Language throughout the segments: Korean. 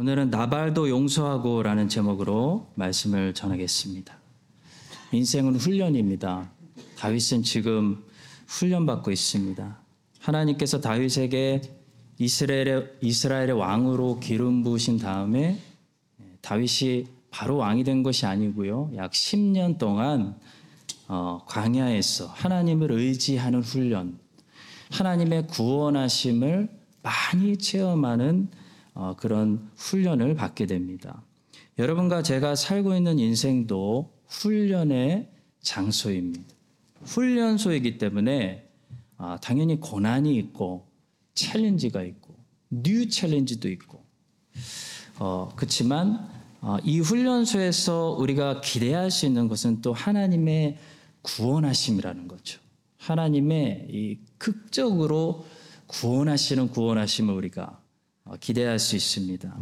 오늘은 나발도 용서하고 라는 제목으로 말씀을 전하겠습니다. 인생은 훈련입니다. 다윗은 지금 훈련받고 있습니다. 하나님께서 다윗에게 이스라엘의 왕으로 기름 부으신 다음에 다윗이 바로 왕이 된 것이 아니고요. 약 10년 동안 광야에서 하나님을 의지하는 훈련, 하나님의 구원하심을 많이 체험하는 그런 훈련을 받게 됩니다. 여러분과 제가 살고 있는 인생도 훈련의 장소입니다. 훈련소이기 때문에 당연히 고난이 있고 챌린지가 있고 뉴 챌린지도 있고 그렇지만 이 훈련소에서 우리가 기대할 수 있는 것은 또 하나님의 구원하심이라는 거죠. 하나님의 이 극적으로 구원하심을 우리가 기대할 수 있습니다.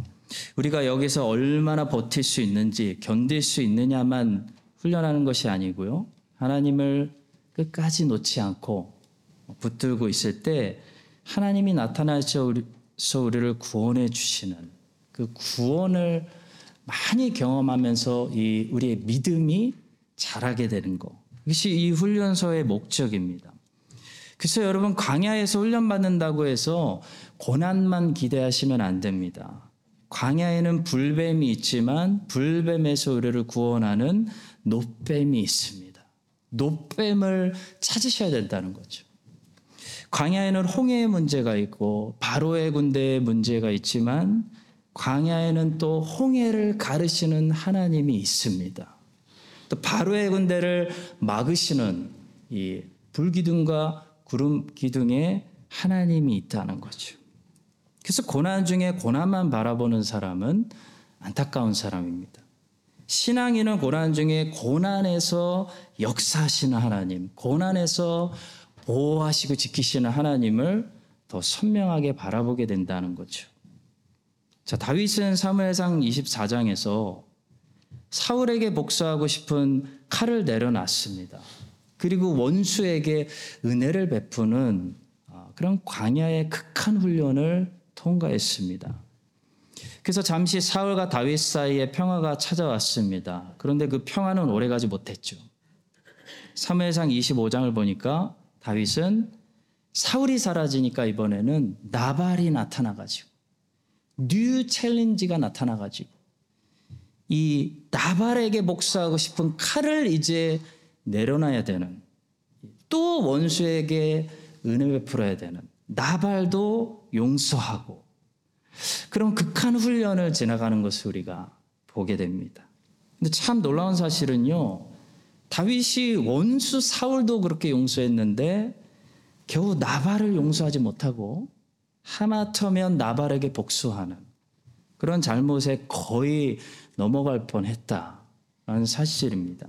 우리가 여기서 얼마나 버틸 수 있는지 견딜 수 있느냐만 훈련하는 것이 아니고요. 하나님을 끝까지 놓지 않고 붙들고 있을 때 하나님이 나타나셔서 우리를 구원해 주시는 그 구원을 많이 경험하면서 이 우리의 믿음이 자라게 되는 것, 이것이 이 훈련소의 목적입니다. 그래서 여러분, 광야에서 훈련받는다고 해서 고난만 기대하시면 안 됩니다. 광야에는 불뱀이 있지만 불뱀에서 우리를 구원하는 놋뱀이 있습니다. 놋뱀을 찾으셔야 된다는 거죠. 광야에는 홍해의 문제가 있고 바로의 군대의 문제가 있지만 광야에는 또 홍해를 가르시는 하나님이 있습니다. 또 바로의 군대를 막으시는 이 불기둥과 구름 기둥에 하나님이 있다는 거죠. 그래서 고난 중에 고난만 바라보는 사람은 안타까운 사람입니다. 신앙인은 고난 중에 고난에서 역사하시는 하나님, 고난에서 보호하시고 지키시는 하나님을 더 선명하게 바라보게 된다는 거죠. 자, 다윗은 사무엘상 24장에서 사울에게 복수하고 싶은 칼을 내려놨습니다. 그리고 원수에게 은혜를 베푸는 그런 광야의 극한 훈련을 통과했습니다. 그래서 잠시 사울과 다윗 사이에 평화가 찾아왔습니다. 그런데 그 평화는 오래가지 못했죠. 사무엘상 25장을 보니까 다윗은 사울이 사라지니까 이번에는 나발이 나타나가지고 뉴 챌린지가 나타나가지고 이 나발에게 복수하고 싶은 칼을 이제 내려놔야 되는, 또 원수에게 은혜 베풀어야 되는, 나발도 용서하고 그런 극한 훈련을 지나가는 것을 우리가 보게 됩니다. 근데 참 놀라운 사실은요, 다윗이 원수 사울도 그렇게 용서했는데 겨우 나발을 용서하지 못하고 하마터면 나발에게 복수하는 그런 잘못에 거의 넘어갈 뻔했다라는 사실입니다.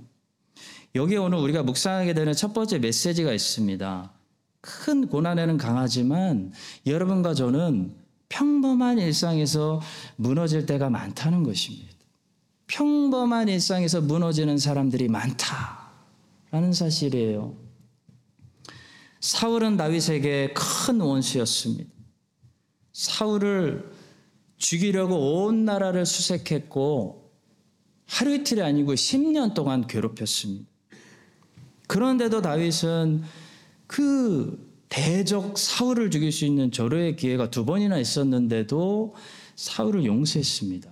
여기에 오늘 우리가 묵상하게 되는 첫 번째 메시지가 있습니다. 큰 고난에는 강하지만 여러분과 저는 평범한 일상에서 무너질 때가 많다는 것입니다. 평범한 일상에서 무너지는 사람들이 많다라는 사실이에요. 사울은 다윗에게 큰 원수였습니다. 사울을 죽이려고 온 나라를 수색했고 하루 이틀이 아니고 10년 동안 괴롭혔습니다. 그런데도 다윗은 그 대적 사울을 죽일 수 있는 절호의 기회가 2번이나 있었는데도 사울을 용서했습니다.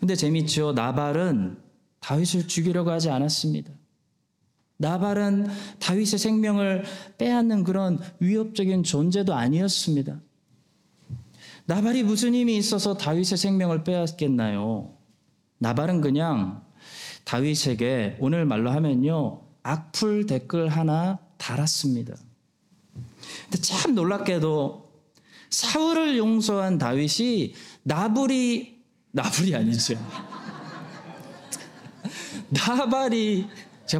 근데 재밌죠. 나발은 다윗을 죽이려고 하지 않았습니다. 나발은 다윗의 생명을 빼앗는 그런 위협적인 존재도 아니었습니다. 나발이 무슨 힘이 있어서 다윗의 생명을 빼앗겠나요? 나발은 그냥 다윗에게 오늘 말로 하면요, 악플 댓글 하나 달았습니다. 근데 참 놀랍게도 사울을 용서한 다윗이 나발이 제가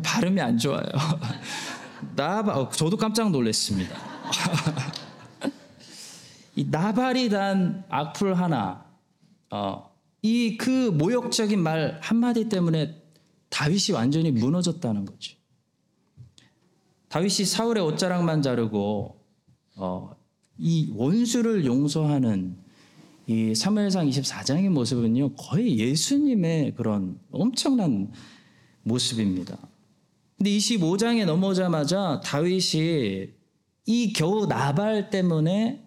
발음이 안 좋아요. 저도 깜짝 놀랐습니다. 이 나발이 단 악플 하나, 이 그 모욕적인 말 한마디 때문에 다윗이 완전히 무너졌다는 거죠. 다윗이 사울의 옷자락만 자르고 이 원수를 용서하는 이 사무엘상 24장의 모습은요, 거의 예수님의 그런 엄청난 모습입니다. 근데 25장에 넘어오자마자 다윗이 이 겨우 나발 때문에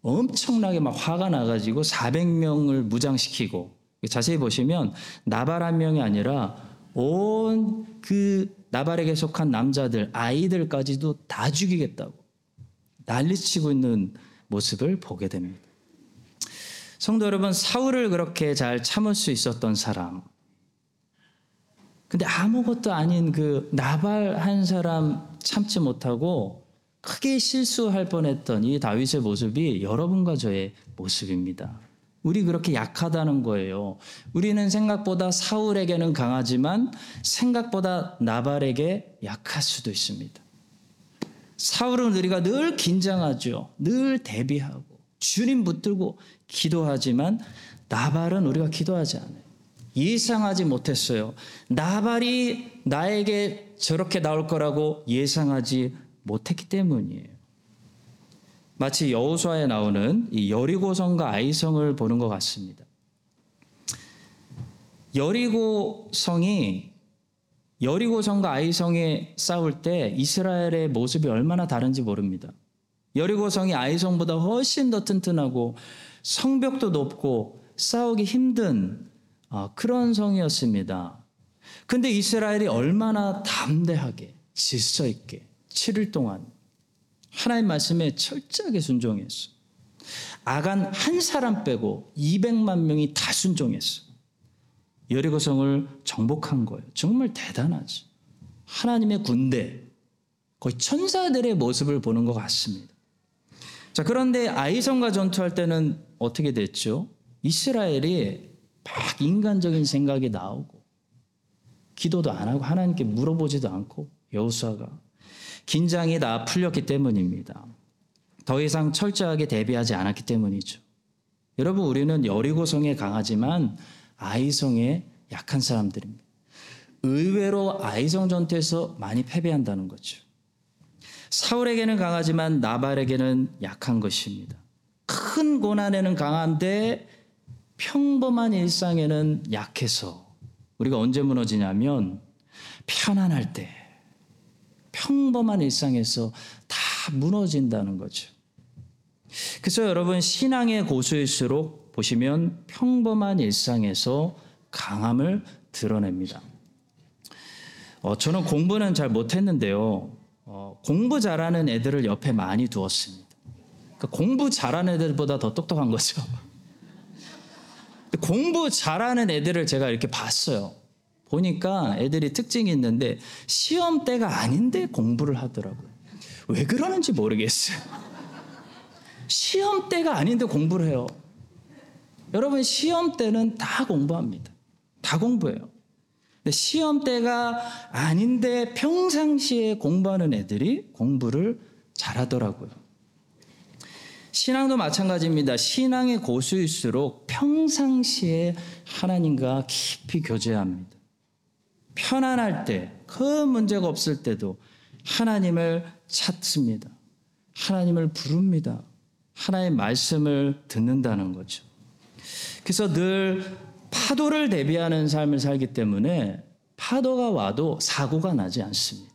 엄청나게 막 화가 나가지고 400명을 무장시키고, 자세히 보시면 나발 한 명이 아니라 온 그 나발에게 속한 남자들, 아이들까지도 다 죽이겠다고 난리치고 있는 모습을 보게 됩니다. 성도 여러분, 사울을 그렇게 잘 참을 수 있었던 사람, 근데 아무것도 아닌 그 나발 한 사람 참지 못하고 크게 실수할 뻔했던 이 다윗의 모습이 여러분과 저의 모습입니다. 우리 그렇게 약하다는 거예요. 우리는 생각보다 사울에게는 강하지만 생각보다 나발에게 약할 수도 있습니다. 사울은 우리가 늘 긴장하죠. 늘 대비하고 주님 붙들고 기도하지만 나발은 우리가 기도하지 않아요. 예상하지 못했어요. 나발이 나에게 저렇게 나올 거라고 예상하지 못했기 때문이에요. 마치 여호수아에 나오는 이 여리고성과 아이성을 보는 것 같습니다. 여리고성이 여리고성과 아이성에 싸울 때 이스라엘의 모습이 얼마나 다른지 모릅니다. 여리고성이 아이성보다 훨씬 더 튼튼하고 성벽도 높고 싸우기 힘든 그런 성이었습니다. 근데 이스라엘이 얼마나 담대하게 질서 있게 7일 동안 하나님 말씀에 철저하게 순종했어. 아간 한 사람 빼고 200만 명이 다 순종했어. 여리고성을 정복한 거예요. 정말 대단하지. 하나님의 군대, 거의 천사들의 모습을 보는 것 같습니다. 자, 그런데 아이성과 전투할 때는 어떻게 됐죠? 이스라엘이 막 인간적인 생각이 나오고 기도도 안 하고 하나님께 물어보지도 않고, 여호수아가 긴장이 다 풀렸기 때문입니다. 더 이상 철저하게 대비하지 않았기 때문이죠. 여러분, 우리는 여리고성에 강하지만 아이성에 약한 사람들입니다. 의외로 아이성 전투에서 많이 패배한다는 거죠. 사울에게는 강하지만 나발에게는 약한 것입니다. 큰 고난에는 강한데 평범한 일상에는 약해서 우리가 언제 무너지냐면 편안할 때, 평범한 일상에서 다 무너진다는 거죠. 그래서 여러분, 신앙의 고수일수록 보시면 평범한 일상에서 강함을 드러냅니다. 저는 공부는 잘 못했는데요. 공부 잘하는 애들을 옆에 많이 두었습니다. 그러니까 공부 잘하는 애들보다 더 똑똑한 거죠. 공부 잘하는 애들을 제가 이렇게 봤어요. 보니까 애들이 특징이 있는데 시험 때가 아닌데 공부를 하더라고요. 왜 그러는지 모르겠어요. 시험 때가 아닌데 공부를 해요. 여러분, 시험 때는 다 공부합니다. 다 공부해요. 근데 시험 때가 아닌데 평상시에 공부하는 애들이 공부를 잘하더라고요. 신앙도 마찬가지입니다. 신앙의 고수일수록 평상시에 하나님과 깊이 교제합니다. 편안할 때, 큰 문제가 없을 때도 하나님을 찾습니다. 하나님을 부릅니다. 하나님의 말씀을 듣는다는 거죠. 그래서 늘 파도를 대비하는 삶을 살기 때문에 파도가 와도 사고가 나지 않습니다.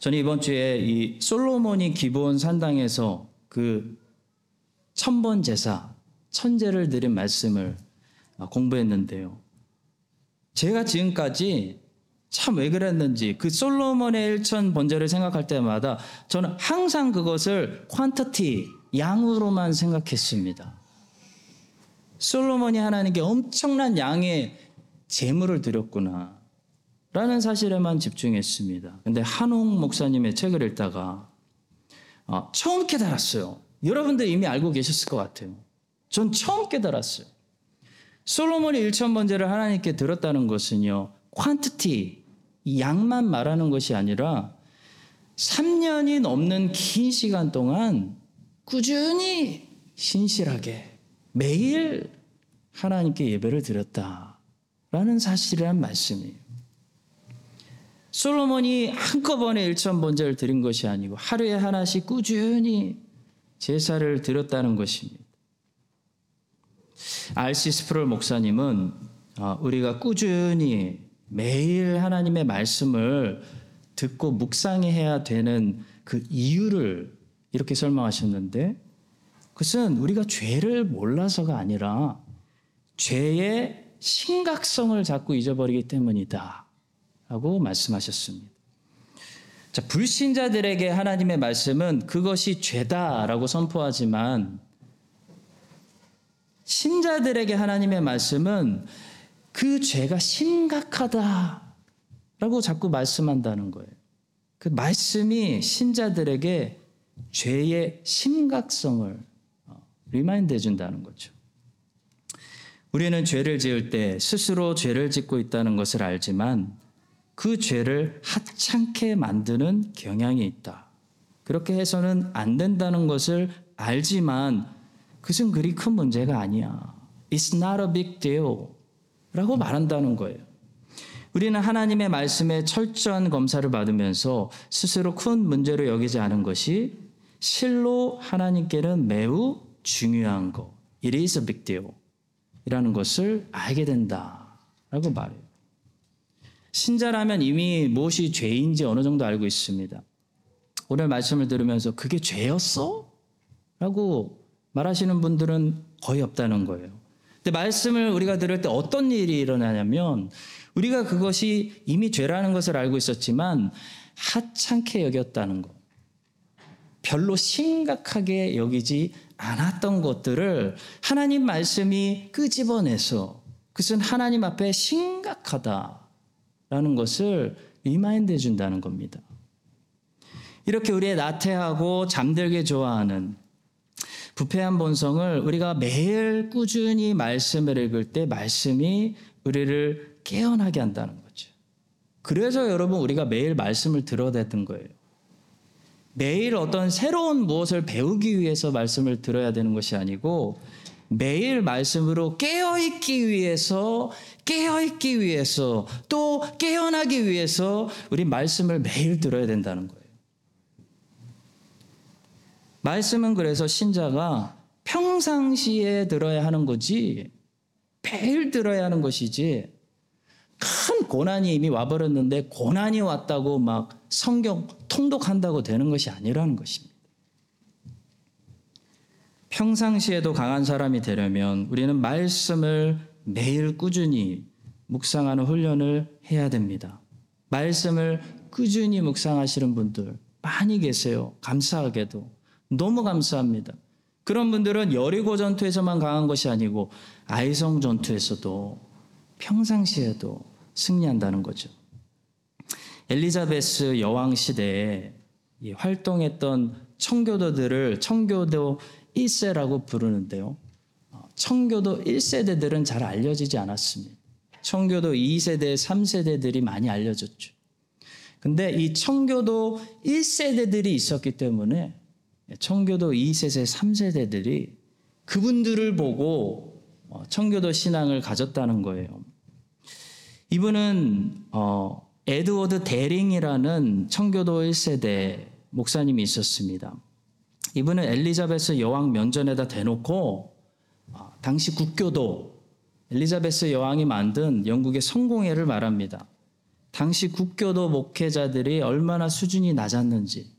저는 이번 주에 이 솔로몬이 기브온 산당에서 그 천번 제사, 천제를 드린 말씀을 공부했는데요. 제가 지금까지 참 왜 그랬는지 그 솔로몬의 일천 번제를 생각할 때마다 저는 항상 그것을 퀀티티, 양으로만 생각했습니다. 솔로몬이 하나님께 엄청난 양의 재물을 드렸구나 라는 사실에만 집중했습니다. 근데 한홍 목사님의 책을 읽다가 처음 깨달았어요. 여러분들 이미 알고 계셨을 것 같아요. 전 처음 깨달았어요. 솔로몬이 일천번제를 하나님께 드렸다는 것은요, 퀀티티, 양만 말하는 것이 아니라 3년이 넘는 긴 시간 동안 꾸준히 신실하게 매일 하나님께 예배를 드렸다라는 사실이란 말씀이에요. 솔로몬이 한꺼번에 1,000번제를 드린 것이 아니고 하루에 하나씩 꾸준히 제사를 드렸다는 것입니다. R.C. 스프롤 목사님은 우리가 꾸준히 매일 하나님의 말씀을 듣고 묵상해야 되는 그 이유를 이렇게 설명하셨는데, 그것은 우리가 죄를 몰라서가 아니라 죄의 심각성을 자꾸 잊어버리기 때문이다 라고 말씀하셨습니다. 자, 불신자들에게 하나님의 말씀은 그것이 죄다라고 선포하지만, 신자들에게 하나님의 말씀은 그 죄가 심각하다라고 자꾸 말씀한다는 거예요. 그 말씀이 신자들에게 죄의 심각성을 리마인드 해준다는 거죠. 우리는 죄를 지을 때 스스로 죄를 짓고 있다는 것을 알지만 그 죄를 하찮게 만드는 경향이 있다, 그렇게 해서는 안 된다는 것을 알지만 그것은 그리 큰 문제가 아니야, It's not a big deal 라고 말한다는 거예요. 우리는 하나님의 말씀에 철저한 검사를 받으면서 스스로 큰 문제로 여기지 않은 것이 실로 하나님께는 매우 중요한 것, It is a big deal 이라는 것을 알게 된다라고 말해요. 신자라면 이미 무엇이 죄인지 어느 정도 알고 있습니다. 오늘 말씀을 들으면서 그게 죄였어? 라고 말하시는 분들은 거의 없다는 거예요. 근데 말씀을 우리가 들을 때 어떤 일이 일어나냐면, 우리가 그것이 이미 죄라는 것을 알고 있었지만 하찮게 여겼다는 것, 별로 심각하게 여기지 않았던 것들을 하나님 말씀이 끄집어내서 그것은 하나님 앞에 심각하다라는 것을 리마인드 해준다는 겁니다. 이렇게 우리의 나태하고 잠들게 좋아하는 부패한 본성을 우리가 매일 꾸준히 말씀을 읽을 때 말씀이 우리를 깨어나게 한다는 거죠. 그래서 여러분, 우리가 매일 말씀을 들어댔던 거예요. 매일 어떤 새로운 무엇을 배우기 위해서 말씀을 들어야 되는 것이 아니고, 매일 말씀으로 깨어있기 위해서 또 깨어나기 위해서 우리 말씀을 매일 들어야 된다는 거예요. 말씀은 그래서 신자가 평상시에 들어야 하는 거지 매일 들어야 하는 것이지, 큰 고난이 이미 와버렸는데 고난이 왔다고 막 성경 통독한다고 되는 것이 아니라는 것입니다. 평상시에도 강한 사람이 되려면 우리는 말씀을 매일 꾸준히 묵상하는 훈련을 해야 됩니다. 말씀을 꾸준히 묵상하시는 분들 많이 계세요. 감사하게도 너무 감사합니다. 그런 분들은 여리고 전투에서만 강한 것이 아니고 아이성 전투에서도 평상시에도 승리한다는 거죠. 엘리자베스 여왕 시대에 활동했던 청교도들을 청교도 1세라고 부르는데요, 청교도 1세대들은 잘 알려지지 않았습니다. 청교도 2세대, 3세대들이 많이 알려졌죠. 근데 이 청교도 1세대들이 있었기 때문에 청교도 2세대, 3세대들이 그분들을 보고 청교도 신앙을 가졌다는 거예요. 이분은 에드워드 데링이라는 청교도 1세대 목사님이 있었습니다. 이분은 엘리자베스 여왕 면전에다 대놓고 당시 국교도, 엘리자베스 여왕이 만든 영국의 성공회를 말합니다. 당시 국교도 목회자들이 얼마나 수준이 낮았는지,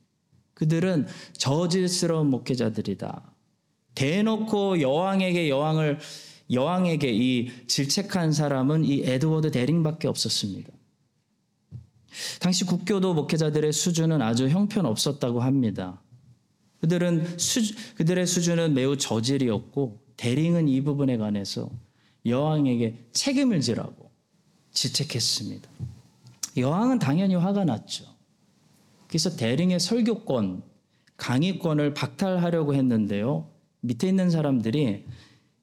그들은 저질스러운 목회자들이다, 대놓고 여왕에게 이 질책한 사람은 이 에드워드 데링밖에 없었습니다. 당시 국교도 목회자들의 수준은 아주 형편없었다고 합니다. 그들의 수준은 매우 저질이었고, 데링은 이 부분에 관해서 여왕에게 책임을 지라고 질책했습니다. 여왕은 당연히 화가 났죠. 그래서 데링의 설교권, 강의권을 박탈하려고 했는데요, 밑에 있는 사람들이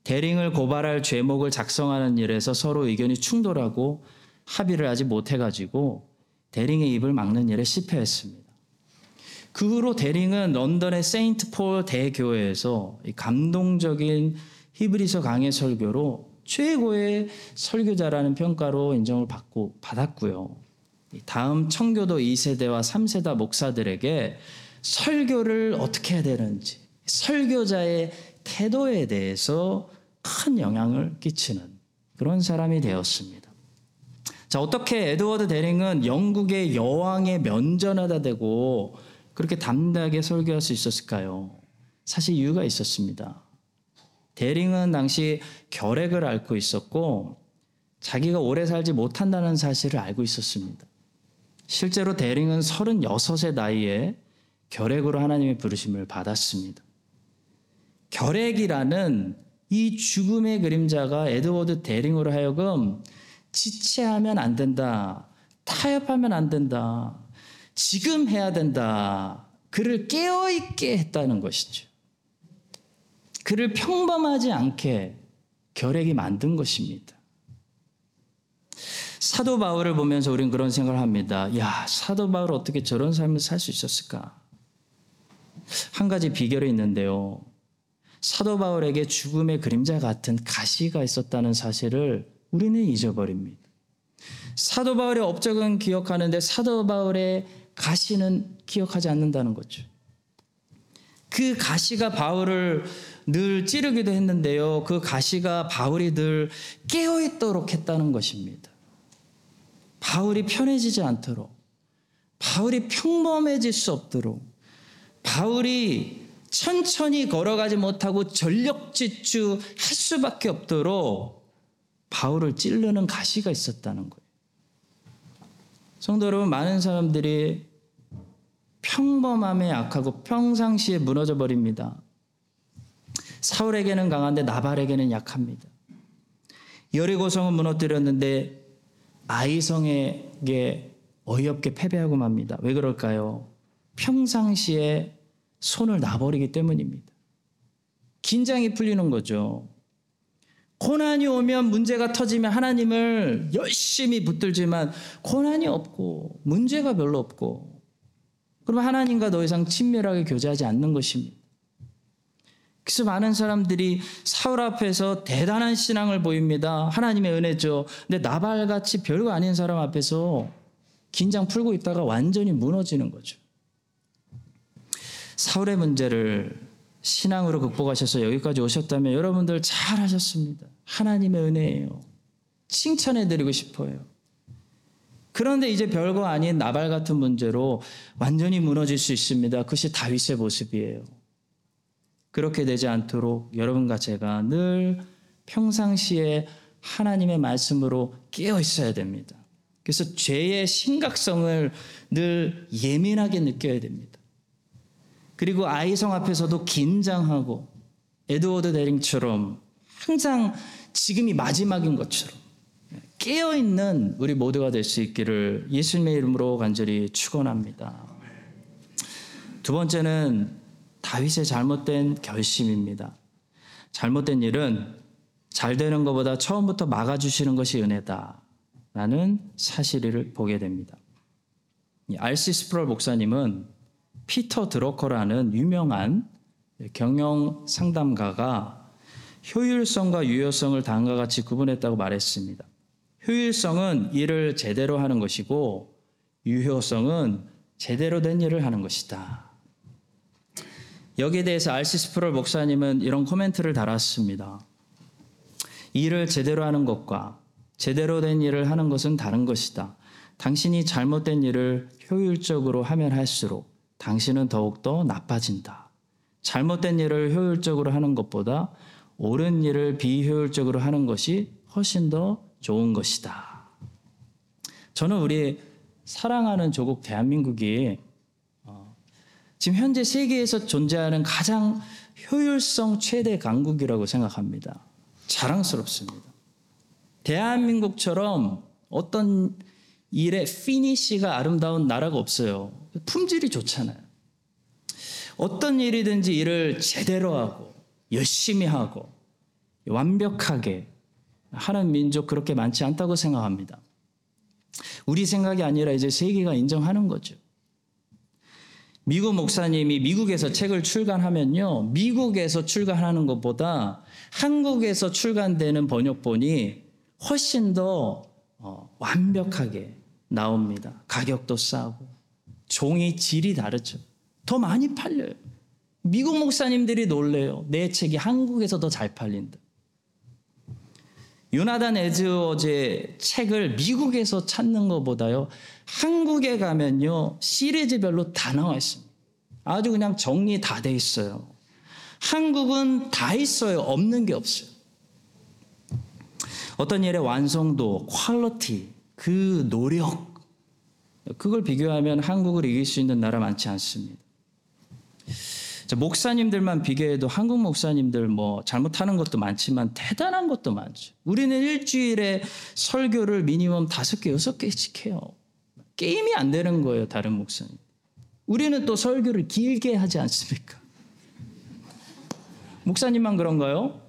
데링을 고발할 죄목을 작성하는 일에서 서로 의견이 충돌하고 합의를 하지 못해가지고 데링의 입을 막는 일에 실패했습니다. 그 후로 데링은 런던의 세인트 폴 대교회에서 감동적인 히브리서 강해 설교로 최고의 설교자라는 평가로 인정을 받았고요. 다음 청교도 2세대와 3세대 목사들에게 설교를 어떻게 해야 되는지, 설교자의 태도에 대해서 큰 영향을 끼치는 그런 사람이 되었습니다. 자, 어떻게 에드워드 데링은 영국의 여왕의 면전에다 대고 그렇게 담대하게 설교할 수 있었을까요? 사실 이유가 있었습니다. 데링은 당시 결핵을 앓고 있었고 자기가 오래 살지 못한다는 사실을 알고 있었습니다. 실제로 데링은 36세 나이에 결핵으로 하나님의 부르심을 받았습니다. 결핵이라는 이 죽음의 그림자가 에드워드 데링으로 하여금 지체하면 안 된다, 타협하면 안 된다, 지금 해야 된다, 그를 깨어있게 했다는 것이죠. 그를 평범하지 않게 결핵이 만든 것입니다. 사도 바울을 보면서 우린 그런 생각을 합니다. 야, 사도 바울 어떻게 저런 삶을 살 수 있었을까? 한 가지 비결이 있는데요. 사도 바울에게 죽음의 그림자 같은 가시가 있었다는 사실을 우리는 잊어버립니다. 사도 바울의 업적은 기억하는데 사도 바울의 가시는 기억하지 않는다는 거죠. 그 가시가 바울을 늘 찌르기도 했는데요. 그 가시가 바울이 늘 깨어있도록 했다는 것입니다. 바울이 편해지지 않도록, 바울이 평범해질 수 없도록, 바울이 천천히 걸어가지 못하고 전력질주 할 수밖에 없도록 바울을 찌르는 가시가 있었다는 거예요. 성도 여러분, 많은 사람들이 평범함에 약하고 평상시에 무너져 버립니다. 사울에게는 강한데 나발에게는 약합니다. 여리고성은 무너뜨렸는데 아이성에게 어이없게 패배하고 맙니다. 왜 그럴까요? 평상시에 손을 놔버리기 때문입니다. 긴장이 풀리는 거죠. 고난이 오면 문제가 터지면 하나님을 열심히 붙들지만 고난이 없고 문제가 별로 없고 그러면 하나님과 더 이상 친밀하게 교제하지 않는 것입니다. 그래서 많은 사람들이 사울 앞에서 대단한 신앙을 보입니다. 하나님의 은혜죠. 근데 나발같이 별거 아닌 사람 앞에서 긴장 풀고 있다가 완전히 무너지는 거죠. 사울의 문제를 신앙으로 극복하셔서 여기까지 오셨다면 여러분들 잘하셨습니다. 하나님의 은혜예요. 칭찬해드리고 싶어요. 그런데 이제 별거 아닌 나발 같은 문제로 완전히 무너질 수 있습니다. 그것이 다윗의 모습이에요. 그렇게 되지 않도록 여러분과 제가 늘 평상시에 하나님의 말씀으로 깨어 있어야 됩니다. 그래서 죄의 심각성을 늘 예민하게 느껴야 됩니다. 그리고 아이성 앞에서도 긴장하고 에드워드 데링처럼 항상 지금이 마지막인 것처럼 깨어있는 우리 모두가 될 수 있기를 예수님의 이름으로 간절히 축원합니다. 두 번째는 다윗의 잘못된 결심입니다. 잘못된 일은 잘 되는 것보다 처음부터 막아주시는 것이 은혜다라는 사실을 보게 됩니다. R.C. 스프롤 목사님은 피터 드러커라는 유명한 경영 상담가가 효율성과 유효성을 다음과 같이 구분했다고 말했습니다. 효율성은 일을 제대로 하는 것이고 유효성은 제대로 된 일을 하는 것이다. 여기에 대해서 R.C. 스프롤 목사님은 이런 코멘트를 달았습니다. 일을 제대로 하는 것과 제대로 된 일을 하는 것은 다른 것이다. 당신이 잘못된 일을 효율적으로 하면 할수록 당신은 더욱더 나빠진다. 잘못된 일을 효율적으로 하는 것보다 옳은 일을 비효율적으로 하는 것이 훨씬 더 좋은 것이다. 저는 우리 사랑하는 조국 대한민국이 지금 현재 세계에서 존재하는 가장 효율성 최대 강국이라고 생각합니다. 자랑스럽습니다. 대한민국처럼 어떤 일의 피니시가 아름다운 나라가 없어요. 품질이 좋잖아요. 어떤 일이든지 일을 제대로 하고 열심히 하고 완벽하게 하는 민족 그렇게 많지 않다고 생각합니다. 우리 생각이 아니라 이제 세계가 인정하는 거죠. 미국 목사님이 미국에서 책을 출간하면요. 미국에서 출간하는 것보다 한국에서 출간되는 번역본이 훨씬 더 완벽하게 나옵니다. 가격도 싸고 종이 질이 다르죠. 더 많이 팔려요. 미국 목사님들이 놀래요. 내 책이 한국에서 더 잘 팔린다. 요나단 에즈어제 책을 미국에서 찾는 것보다요, 한국에 가면요 시리즈별로 다 나와 있습니다. 아주 그냥 정리 다 돼 있어요. 한국은 다 있어요. 없는 게 없어요. 어떤 일의 완성도, 퀄리티, 그 노력, 그걸 비교하면 한국을 이길 수 있는 나라 많지 않습니다. 자, 목사님들만 비교해도 한국 목사님들 뭐 잘못하는 것도 많지만 대단한 것도 많죠. 우리는 일주일에 설교를 미니멈 5개, 6개씩 해요. 게임이 안 되는 거예요, 다른 목사님. 우리는 또 설교를 길게 하지 않습니까? 목사님만 그런가요?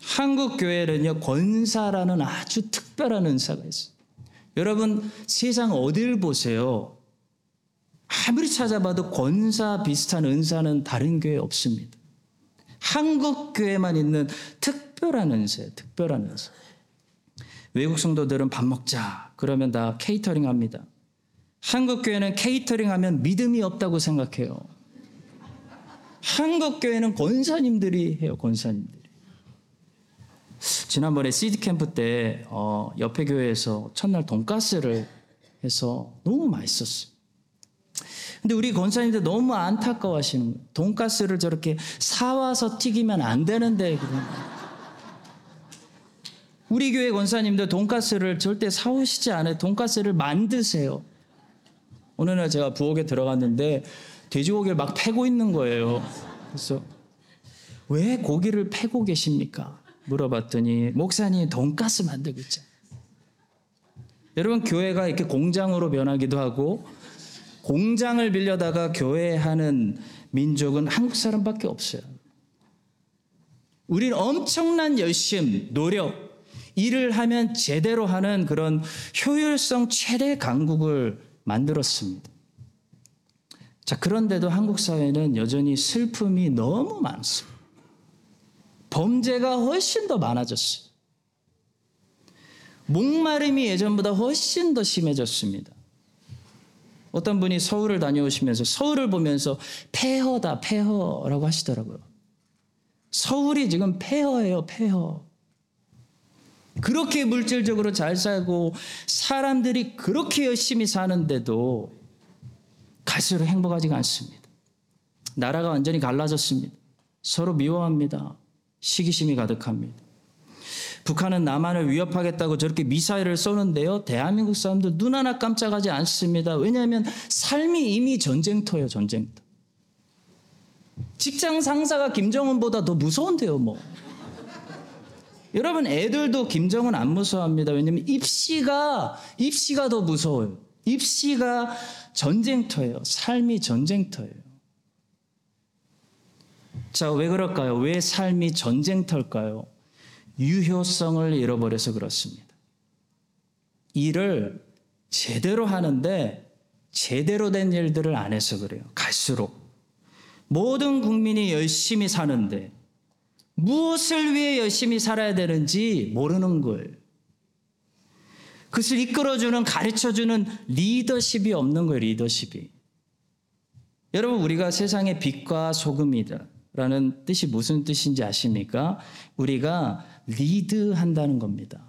한국 교회는요, 권사라는 아주 특별한 은사가 있어요. 여러분, 세상 어딜 보세요. 아무리 찾아봐도 권사 비슷한 은사는 다른 교회에 없습니다. 한국 교회만 있는 특별한 은사예요. 특별한 은사. 외국 성도들은 밥 먹자 그러면 다 케이터링 합니다. 한국 교회는 케이터링 하면 믿음이 없다고 생각해요. 한국 교회는 권사님들이 해요. 권사님들. 지난번에 시드캠프 때 옆에 교회에서 첫날 돈가스를 해서 너무 맛있었어요. 근데 우리 권사님들 너무 안타까워하시는 거예요. 돈가스를 저렇게 사와서 튀기면 안 되는데. 우리 교회 권사님들 돈가스를 절대 사오시지 않아요. 돈가스를 만드세요. 어느 날 제가 부엌에 들어갔는데 돼지고기를 막 패고 있는 거예요. 그래서 왜 고기를 패고 계십니까? 물어봤더니 목사님 돈가스 만들고 있잖아요. 여러분, 교회가 이렇게 공장으로 변하기도 하고 공장을 빌려다가 교회하는 민족은 한국 사람밖에 없어요. 우린 엄청난 열심, 노력, 일을 하면 제대로 하는 그런 효율성 최대 강국을 만들었습니다. 자, 그런데도 한국 사회는 여전히 슬픔이 너무 많습니다. 범죄가 훨씬 더 많아졌어요. 목마름이 예전보다 훨씬 더 심해졌습니다. 어떤 분이 서울을 다녀오시면서 서울을 보면서 폐허다, 폐허라고 하시더라고요. 서울이 지금 폐허예요, 폐허. 그렇게 물질적으로 잘 살고 사람들이 그렇게 열심히 사는데도 갈수록 행복하지가 않습니다. 나라가 완전히 갈라졌습니다. 서로 미워합니다. 시기심이 가득합니다. 북한은 남한을 위협하겠다고 저렇게 미사일을 쏘는데요, 대한민국 사람들 눈 하나 깜짝하지 않습니다. 왜냐하면 삶이 이미 전쟁터예요, 전쟁터. 직장 상사가 김정은보다 더 무서운데요, 뭐. 여러분, 애들도 김정은 안 무서워합니다. 왜냐하면 입시가 더 무서워요. 입시가 전쟁터예요. 삶이 전쟁터예요. 자, 왜 그럴까요? 왜 삶이 전쟁터일까요? 유효성을 잃어버려서 그렇습니다. 일을 제대로 하는데 제대로 된 일들을 안 해서 그래요. 갈수록 모든 국민이 열심히 사는데 무엇을 위해 열심히 살아야 되는지 모르는 거예요. 그것을 이끌어주는, 가르쳐주는 리더십이 없는 거예요. 리더십이. 여러분, 우리가 세상의 빛과 소금이다 라는 뜻이 무슨 뜻인지 아십니까? 우리가 리드한다는 겁니다.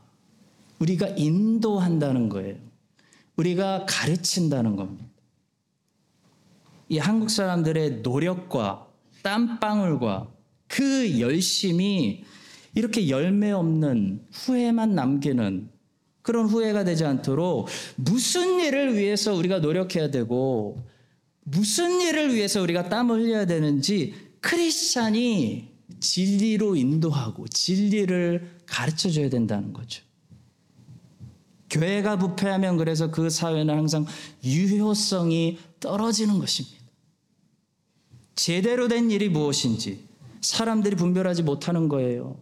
우리가 인도한다는 거예요. 우리가 가르친다는 겁니다. 이 한국 사람들의 노력과 땀방울과 그 열심이 이렇게 열매 없는, 후회만 남기는 그런 후회가 되지 않도록 무슨 일을 위해서 우리가 노력해야 되고 무슨 일을 위해서 우리가 땀을 흘려야 되는지 크리스찬이 진리로 인도하고 진리를 가르쳐줘야 된다는 거죠. 교회가 부패하면 그래서 그 사회는 항상 유효성이 떨어지는 것입니다. 제대로 된 일이 무엇인지 사람들이 분별하지 못하는 거예요.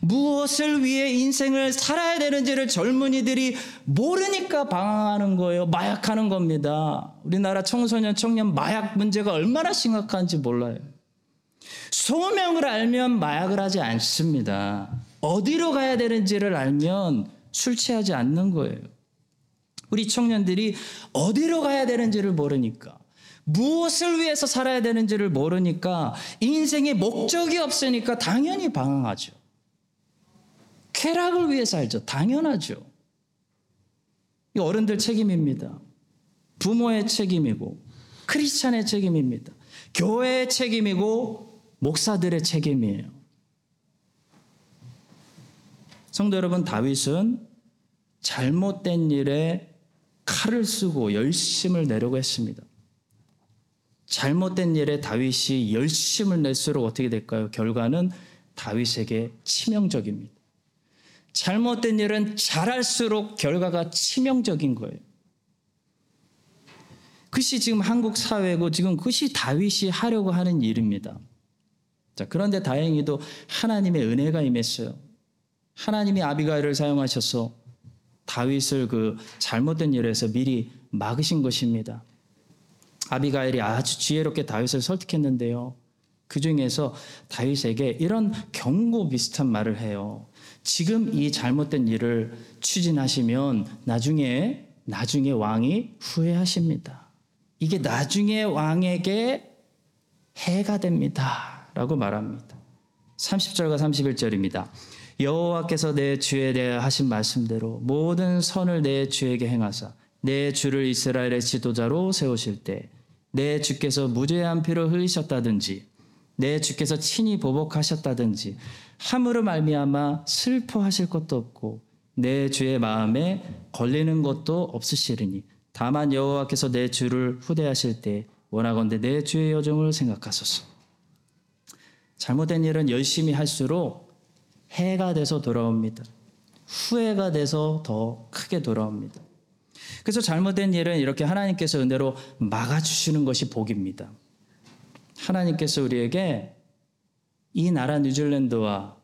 무엇을 위해 인생을 살아야 되는지를 젊은이들이 모르니까 방황하는 거예요. 마약하는 겁니다. 우리나라 청소년, 청년 마약 문제가 얼마나 심각한지 몰라요. 소명을 알면 마약을 하지 않습니다. 어디로 가야 되는지를 알면 술 취하지 않는 거예요. 우리 청년들이 어디로 가야 되는지를 모르니까, 무엇을 위해서 살아야 되는지를 모르니까, 인생의 목적이 없으니까 당연히 방황하죠. 쾌락을 위해 살죠. 당연하죠. 이거 어른들 책임입니다. 부모의 책임이고 크리스찬의 책임입니다. 교회의 책임이고 목사들의 책임이에요. 성도 여러분, 다윗은 잘못된 일에 칼을 쓰고 열심을 내려고 했습니다. 잘못된 일에 다윗이 열심을 낼수록 어떻게 될까요? 결과는 다윗에게 치명적입니다. 잘못된 일은 잘할수록 결과가 치명적인 거예요. 그것이 지금 한국 사회고 지금 그것이 다윗이 하려고 하는 일입니다. 자, 그런데 다행히도 하나님의 은혜가 임했어요. 하나님이 아비가일을 사용하셔서 다윗을 그 잘못된 일에서 미리 막으신 것입니다. 아비가일이 아주 지혜롭게 다윗을 설득했는데요. 그 중에서 다윗에게 이런 경고 비슷한 말을 해요. 지금 이 잘못된 일을 추진하시면 나중에 왕이 후회하십니다. 이게 나중에 왕에게 해가 됩니다. 라고 말합니다. 30절과 31절입니다. 여호와께서 내 주에 대해 하신 말씀대로 모든 선을 내 주에게 행하사 내 주를 이스라엘의 지도자로 세우실 때 내 주께서 무죄한 피를 흘리셨다든지 내 주께서 친히 보복하셨다든지 함으로 말미암아 슬퍼하실 것도 없고 내 주의 마음에 걸리는 것도 없으시리니 다만 여호와께서 내 주를 후대하실 때 원하건대 내 주의 여정을 생각하소서. 잘못된 일은 열심히 할수록 해가 돼서 돌아옵니다. 후회가 돼서 더 크게 돌아옵니다. 그래서 잘못된 일은 이렇게 하나님께서 은혜로 막아주시는 것이 복입니다. 하나님께서 우리에게 이 나라 뉴질랜드와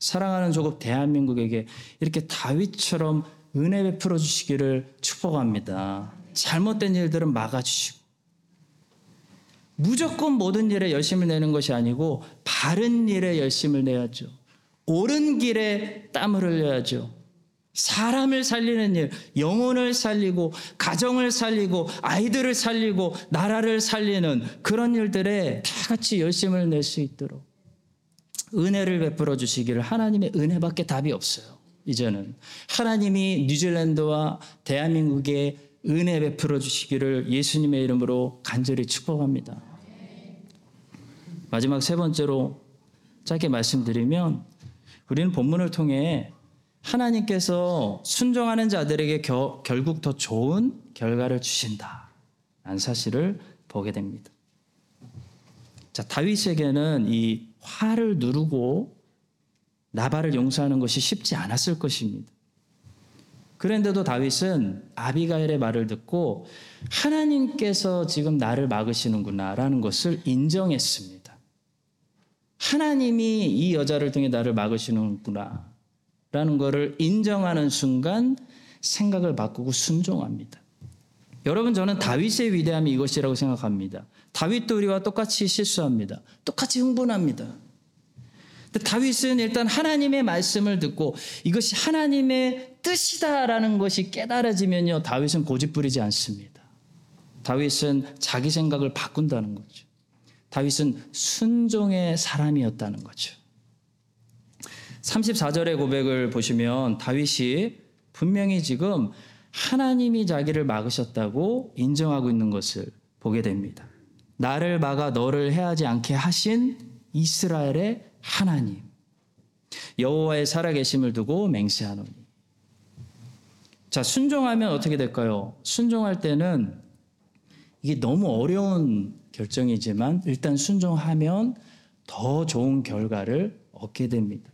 사랑하는 조국 대한민국에게 이렇게 다윗처럼 은혜 베풀어 주시기를 축복합니다. 잘못된 일들은 막아주시고 무조건 모든 일에 열심을 내는 것이 아니고 바른 일에 열심을 내야죠. 옳은 길에 땀을 흘려야죠. 사람을 살리는 일, 영혼을 살리고 가정을 살리고 아이들을 살리고 나라를 살리는 그런 일들에 다 같이 열심을 낼 수 있도록 은혜를 베풀어 주시기를. 하나님의 은혜밖에 답이 없어요. 이제는 하나님이 뉴질랜드와 대한민국에 은혜 베풀어 주시기를 예수님의 이름으로 간절히 축복합니다. 마지막 세 번째로 짧게 말씀드리면, 우리는 본문을 통해 하나님께서 순종하는 자들에게 결국 더 좋은 결과를 주신다라는 사실을 보게 됩니다. 자, 다윗에게는 이 화를 누르고 나발을 용서하는 것이 쉽지 않았을 것입니다. 그런데도 다윗은 아비가일의 말을 듣고 하나님께서 지금 나를 막으시는구나라는 것을 인정했습니다. 하나님이 이 여자를 통해 나를 막으시는구나라는 것을 인정하는 순간 생각을 바꾸고 순종합니다. 여러분, 저는 다윗의 위대함이 이것이라고 생각합니다. 다윗도 우리와 똑같이 실수합니다. 똑같이 흥분합니다. 다윗은 일단 하나님의 말씀을 듣고 이것이 하나님의 뜻이다라는 것이 깨달아지면요, 다윗은 고집부리지 않습니다. 다윗은 자기 생각을 바꾼다는 거죠. 다윗은 순종의 사람이었다는 거죠. 34절의 고백을 보시면 다윗이 분명히 지금 하나님이 자기를 막으셨다고 인정하고 있는 것을 보게 됩니다. 나를 막아 너를 해하지 않게 하신 이스라엘의 하나님, 여호와의 살아계심을 두고 맹세하노니. 자, 순종하면 어떻게 될까요? 순종할 때는 이게 너무 어려운 결정이지만 일단 순종하면 더 좋은 결과를 얻게 됩니다.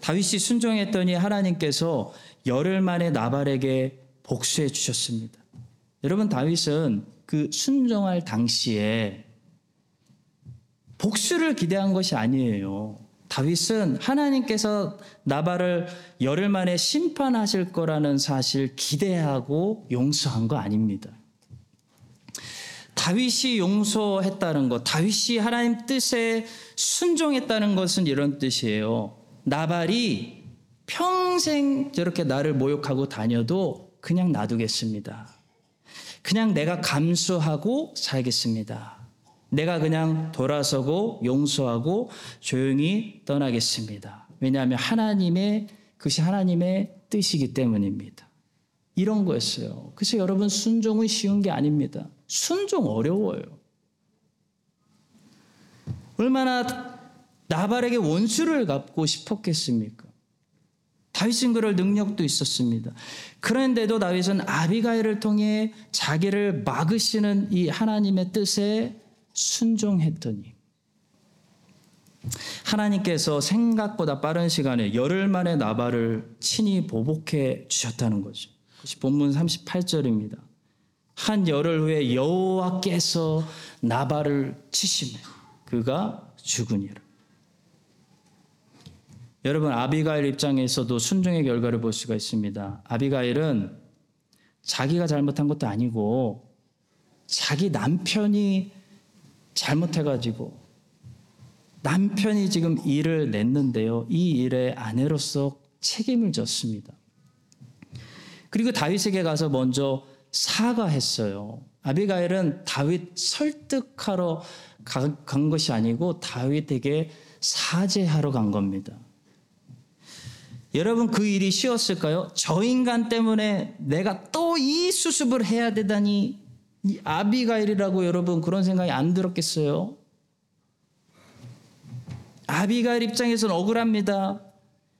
다윗이 순종했더니 하나님께서 열흘 만에 나발에게 복수해 주셨습니다. 여러분, 다윗은 그 순종할 당시에 복수를 기대한 것이 아니에요. 다윗은 하나님께서 나발을 열흘 만에 심판하실 거라는 사실 기대하고 용서한 거 아닙니다. 다윗이 용서했다는 것, 다윗이 하나님 뜻에 순종했다는 것은 이런 뜻이에요. 나발이 평생 저렇게 나를 모욕하고 다녀도 그냥 놔두겠습니다. 그냥 내가 감수하고 살겠습니다. 내가 그냥 돌아서고 용서하고 조용히 떠나겠습니다. 왜냐하면 하나님의 그것이 하나님의 뜻이기 때문입니다. 이런 거였어요. 그래서 여러분 순종은 쉬운 게 아닙니다. 순종 어려워요. 얼마나 나발에게 원수를 갚고 싶었겠습니까? 다윗은 그럴 능력도 있었습니다. 그런데도 다윗은 아비가일을 통해 자기를 막으시는 이 하나님의 뜻에 순종했더니 하나님께서 생각보다 빠른 시간에 열흘 만에 나발을 친히 보복해 주셨다는 거죠. 그것이 본문 38절입니다. 한 열흘 후에 여호와께서 나발을 치시매 그가 죽으니라. 여러분 아비가일 입장에서도 순종의 결과를 볼 수가 있습니다. 아비가일은 자기가 잘못한 것도 아니고 자기 남편이 잘못해가지고 남편이 지금 일을 냈는데요. 이 일에 아내로서 책임을 졌습니다. 그리고 다윗에게 가서 먼저 사과했어요. 아비가일은 다윗 설득하러 간 것이 아니고 다윗에게 사죄하러 간 겁니다. 여러분 그 일이 쉬웠을까요? 저 인간 때문에 내가 또 이 수습을 해야 되다니 이 아비가일이라고 여러분 그런 생각이 안 들었겠어요? 아비가일 입장에서는 억울합니다.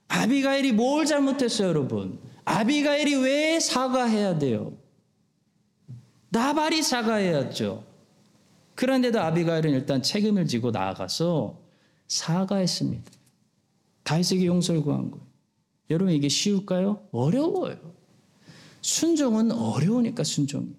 아비가일이 뭘 잘못했어요 여러분? 아비가일이 왜 사과해야 돼요? 나발이 사과해야죠. 그런데도 아비가일은 일단 책임을 지고 나아가서 사과했습니다. 다윗에게 용서를 구한 거예요. 여러분 이게 쉬울까요? 어려워요. 순종은 어려우니까 순종이에요.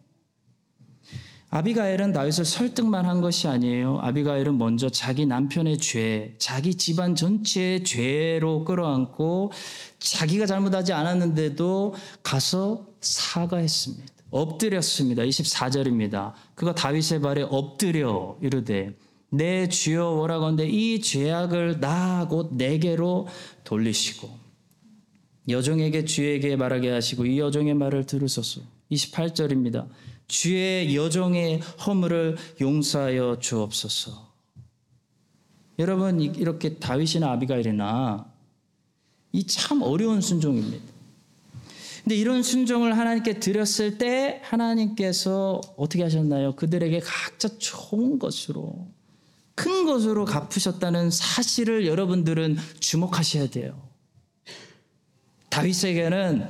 아비가일은 다윗을 설득만 한 것이 아니에요. 아비가일은 먼저 자기 남편의 죄, 자기 집안 전체의 죄로 끌어안고 자기가 잘못하지 않았는데도 가서 사과했습니다. 엎드렸습니다. 24절입니다. 그가 다윗의 발에 엎드려 이르되 내 주여 원하건대 이 죄악을 나 곧 내게로 돌리시고 여종에게 주에게 말하게 하시고 이 여종의 말을 들으소서. 28절입니다. 주의 여종의 허물을 용서하여 주옵소서. 여러분 이렇게 다윗이나 아비가일이나 이 참 어려운 순종입니다. 근데 이런 순종을 하나님께 드렸을 때 하나님께서 어떻게 하셨나요? 그들에게 각자 좋은 것으로 큰 것으로 갚으셨다는 사실을 여러분들은 주목하셔야 돼요. 다윗에게는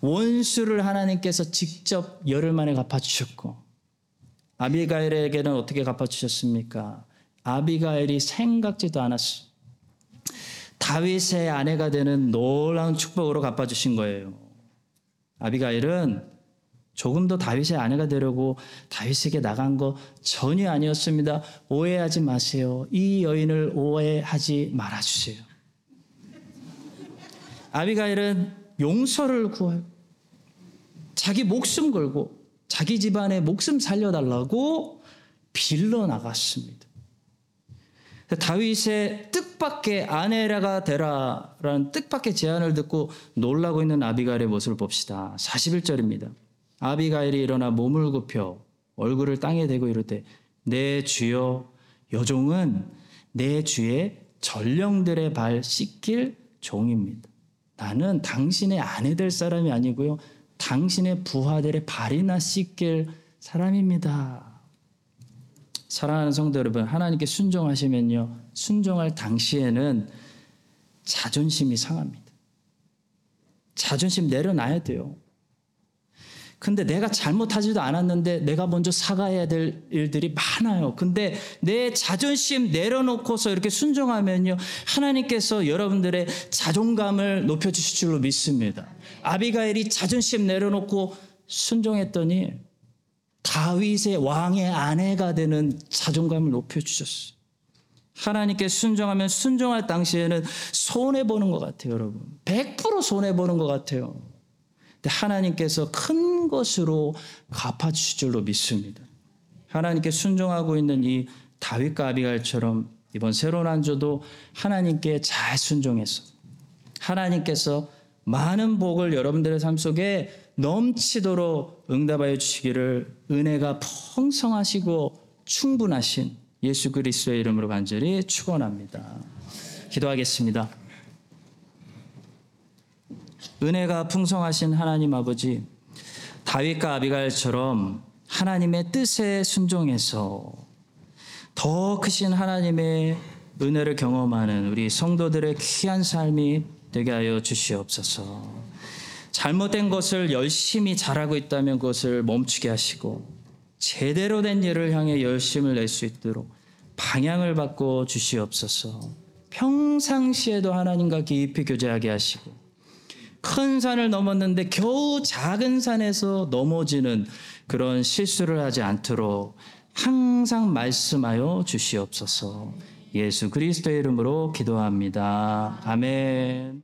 원수를 하나님께서 직접 열흘 만에 갚아주셨고 아비가일에게는 어떻게 갚아주셨습니까? 아비가일이 생각지도 않았어요. 다윗의 아내가 되는 놀라운 축복으로 갚아주신 거예요. 아비가일은 조금도 다윗의 아내가 되려고 다윗에게 나간 거 전혀 아니었습니다. 오해하지 마세요. 이 여인을 오해하지 말아주세요. 아비가일은 용서를 구하고 자기 목숨 걸고 자기 집안의 목숨 살려달라고 빌러 나갔습니다. 다윗의 뜻밖의 아내라가 되라라는 뜻밖의 제안을 듣고 놀라고 있는 아비가일의 모습을 봅시다. 41절입니다. 아비가일이 일어나 몸을 굽혀 얼굴을 땅에 대고 이르되 내 주여 여종은 내 주의 전령들의 발 씻길 종입니다. 나는 당신의 아내 될 사람이 아니고요. 당신의 부하들의 발이나 씻길 사람입니다. 사랑하는 성도 여러분, 하나님께 순종하시면요. 순종할 당시에는 자존심이 상합니다. 자존심 내려놔야 돼요. 근데 내가 잘못하지도 않았는데 내가 먼저 사과해야 될 일들이 많아요. 근데 내 자존심 내려놓고서 이렇게 순종하면요. 하나님께서 여러분들의 자존감을 높여주실 줄로 믿습니다. 아비가일이 자존심 내려놓고 순종했더니 다윗의 왕의 아내가 되는 자존감을 높여주셨어요. 하나님께 순종하면 순종할 당시에는 손해보는 것 같아요, 여러분. 100% 손해보는 것 같아요. 근데 하나님께서 큰 것으로 갚아주실 줄로 믿습니다. 하나님께 순종하고 있는 이 다윗과 아비가일처럼 이번 새로운 한 주도 하나님께 잘 순종해서 하나님께서 많은 복을 여러분들의 삶 속에 넘치도록 응답하여 주시기를 은혜가 풍성하시고 충분하신 예수 그리스도의 이름으로 간절히 축원합니다. 기도하겠습니다. 은혜가 풍성하신 하나님 아버지, 다윗과 아비가일처럼 하나님의 뜻에 순종해서 더 크신 하나님의 은혜를 경험하는 우리 성도들의 귀한 삶이 되게 하여 주시옵소서. 잘못된 것을 열심히 잘하고 있다면 그것을 멈추게 하시고 제대로 된 일을 향해 열심을 낼 수 있도록 방향을 바꿔 주시옵소서. 평상시에도 하나님과 깊이 교제하게 하시고 큰 산을 넘었는데 겨우 작은 산에서 넘어지는 그런 실수를 하지 않도록 항상 말씀하여 주시옵소서. 예수 그리스도의 이름으로 기도합니다. 아멘.